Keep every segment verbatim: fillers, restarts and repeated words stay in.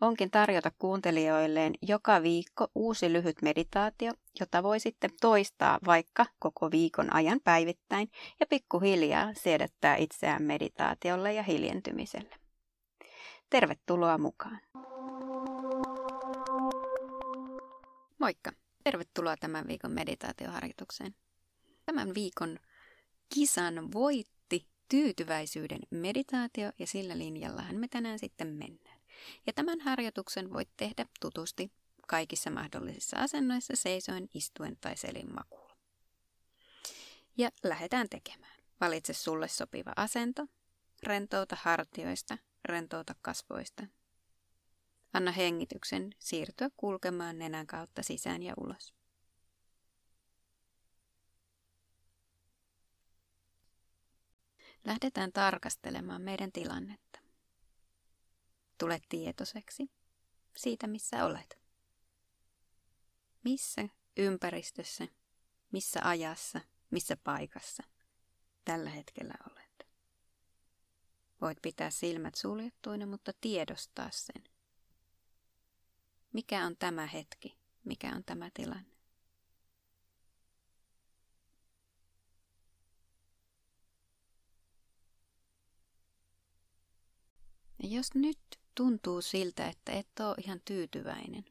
onkin tarjota kuuntelijoilleen joka viikko uusi lyhyt meditaatio, jota voi sitten toistaa vaikka koko viikon ajan päivittäin ja pikkuhiljaa siedättää itseään meditaatiolle ja hiljentymiselle. Tervetuloa mukaan! Moikka! Tervetuloa tämän viikon meditaatioharjoitukseen. Tämän viikon kisan voitti tyytyväisyyden meditaatio ja sillä linjallahan me tänään sitten mennään. Ja tämän harjoituksen voit tehdä tutusti kaikissa mahdollisissa asennoissa, seisoen, istuen tai selin makuulla. Ja lähdetään tekemään. Valitse sulle sopiva asento, rentouta hartioista, rentouta kasvoista. Anna hengityksen siirtyä kulkemaan nenän kautta sisään ja ulos. Lähdetään tarkastelemaan meidän tilannetta. Tule tietoiseksi siitä, missä olet. Missä ympäristössä, missä ajassa, missä paikassa tällä hetkellä olet. Voit pitää silmät suljettuina, mutta tiedostaa sen. Mikä on tämä hetki? Mikä on tämä tilanne? Ja jos nyt tuntuu siltä, että et ole ihan tyytyväinen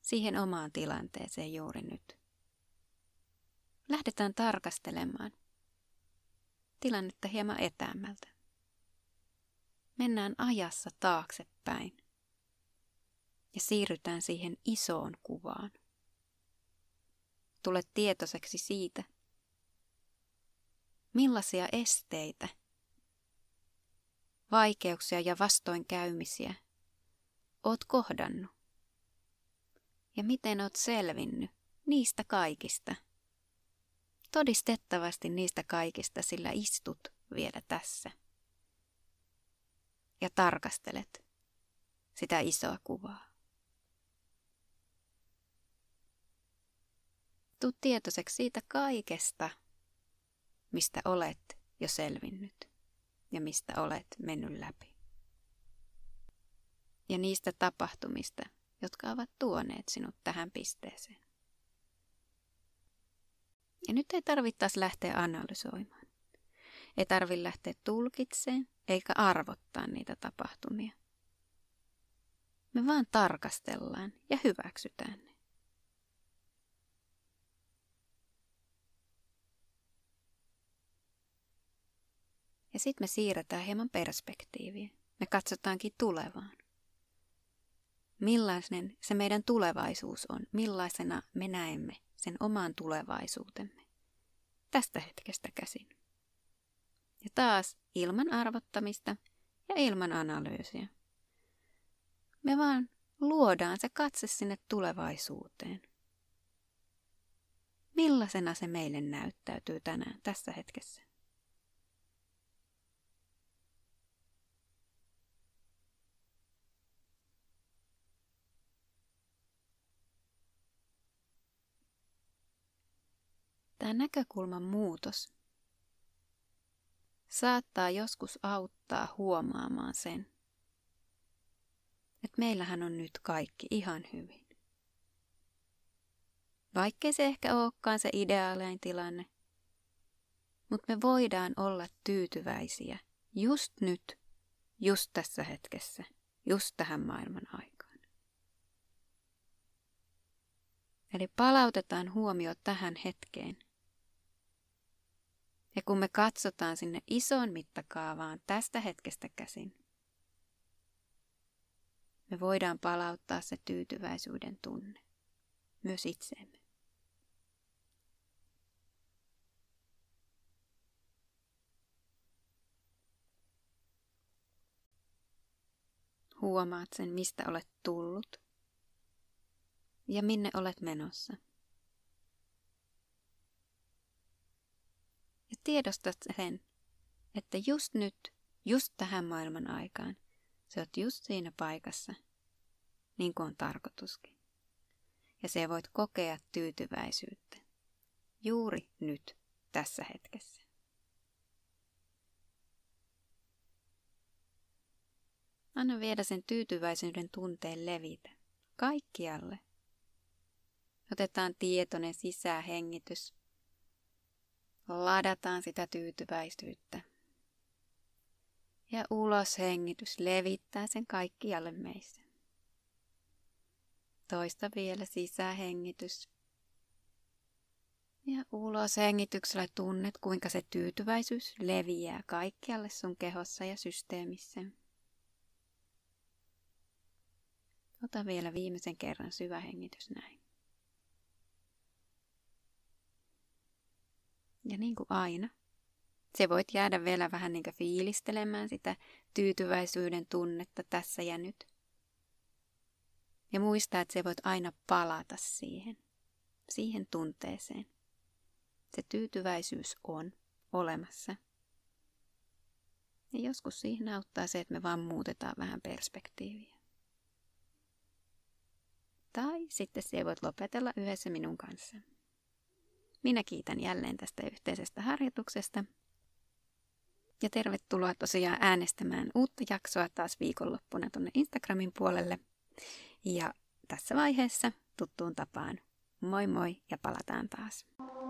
siihen omaan tilanteeseen juuri nyt, lähdetään tarkastelemaan tilannetta hieman etäämmältä. Mennään ajassa taaksepäin. Ja siirrytään siihen isoon kuvaan. Tule tietoiseksi siitä, millaisia esteitä, vaikeuksia ja vastoinkäymisiä oot kohdannut. Ja miten oot selvinnyt niistä kaikista. Todistettavasti niistä kaikista, sillä istut vielä tässä. Ja tarkastelet sitä isoa kuvaa. Tuu tietoiseksi siitä kaikesta, mistä olet jo selvinnyt ja mistä olet mennyt läpi. Ja niistä tapahtumista, jotka ovat tuoneet sinut tähän pisteeseen. Ja nyt ei tarvittaisi lähteä analysoimaan. Ei tarvitse lähteä tulkitsemaan eikä arvottaa niitä tapahtumia. Me vaan tarkastellaan ja hyväksytään ne. Ja sitten me siirretään hieman perspektiiviä. Me katsotaankin tulevaan. Millainen se meidän tulevaisuus on? Millaisena me näemme sen oman tulevaisuutemme? Tästä hetkestä käsin. Ja taas ilman arvottamista ja ilman analyysiä. Me vaan luodaan se katse sinne tulevaisuuteen. Millaisena se meille näyttäytyy tänään tässä hetkessä? Tämä näkökulman muutos saattaa joskus auttaa huomaamaan sen, että meillähän on nyt kaikki ihan hyvin. Vaikkei se ehkä olekaan se ideaalein tilanne, mutta me voidaan olla tyytyväisiä just nyt, just tässä hetkessä, just tähän maailman aikaan. Eli palautetaan huomio tähän hetkeen. Ja kun me katsotaan sinne isoon mittakaavaan tästä hetkestä käsin, me voidaan palauttaa se tyytyväisyyden tunne myös itseemme. Huomaat sen, mistä olet tullut ja minne olet menossa. Ja tiedostat sen, että just nyt just tähän maailman aikaan. Sä oot just siinä paikassa, niin kuin on tarkoituskin. Ja sä voit kokea tyytyväisyyttä juuri nyt, tässä hetkessä. Anna viedä sen tyytyväisyyden tunteen levitä kaikkialle. Otetaan tietoinen sisäänhengitys. Ladataan sitä tyytyväisyyttä. Ja uloshengitys levittää sen kaikkialle meissä. Toista vielä sisäänhengitys. Ja uloshengityksellä tunnet, kuinka se tyytyväisyys leviää kaikkialle sun kehossa ja systeemissä. Ota vielä viimeisen kerran syvä hengitys näin. Ja niin kuin aina, se voit jäädä vielä vähän niin kuin fiilistelemään sitä tyytyväisyyden tunnetta tässä ja nyt. Ja muista, että se voit aina palata siihen, siihen tunteeseen. Se tyytyväisyys on olemassa. Ja joskus siihen auttaa se, että me vaan muutetaan vähän perspektiiviä. Tai sitten se voit lopetella yhdessä minun kanssa. Minä kiitän jälleen tästä yhteisestä harjoituksesta. Ja tervetuloa tosiaan äänestämään uutta jaksoa taas viikonloppuna tuonne Instagramin puolelle. Ja tässä vaiheessa tuttuun tapaan. Moi moi ja palataan taas.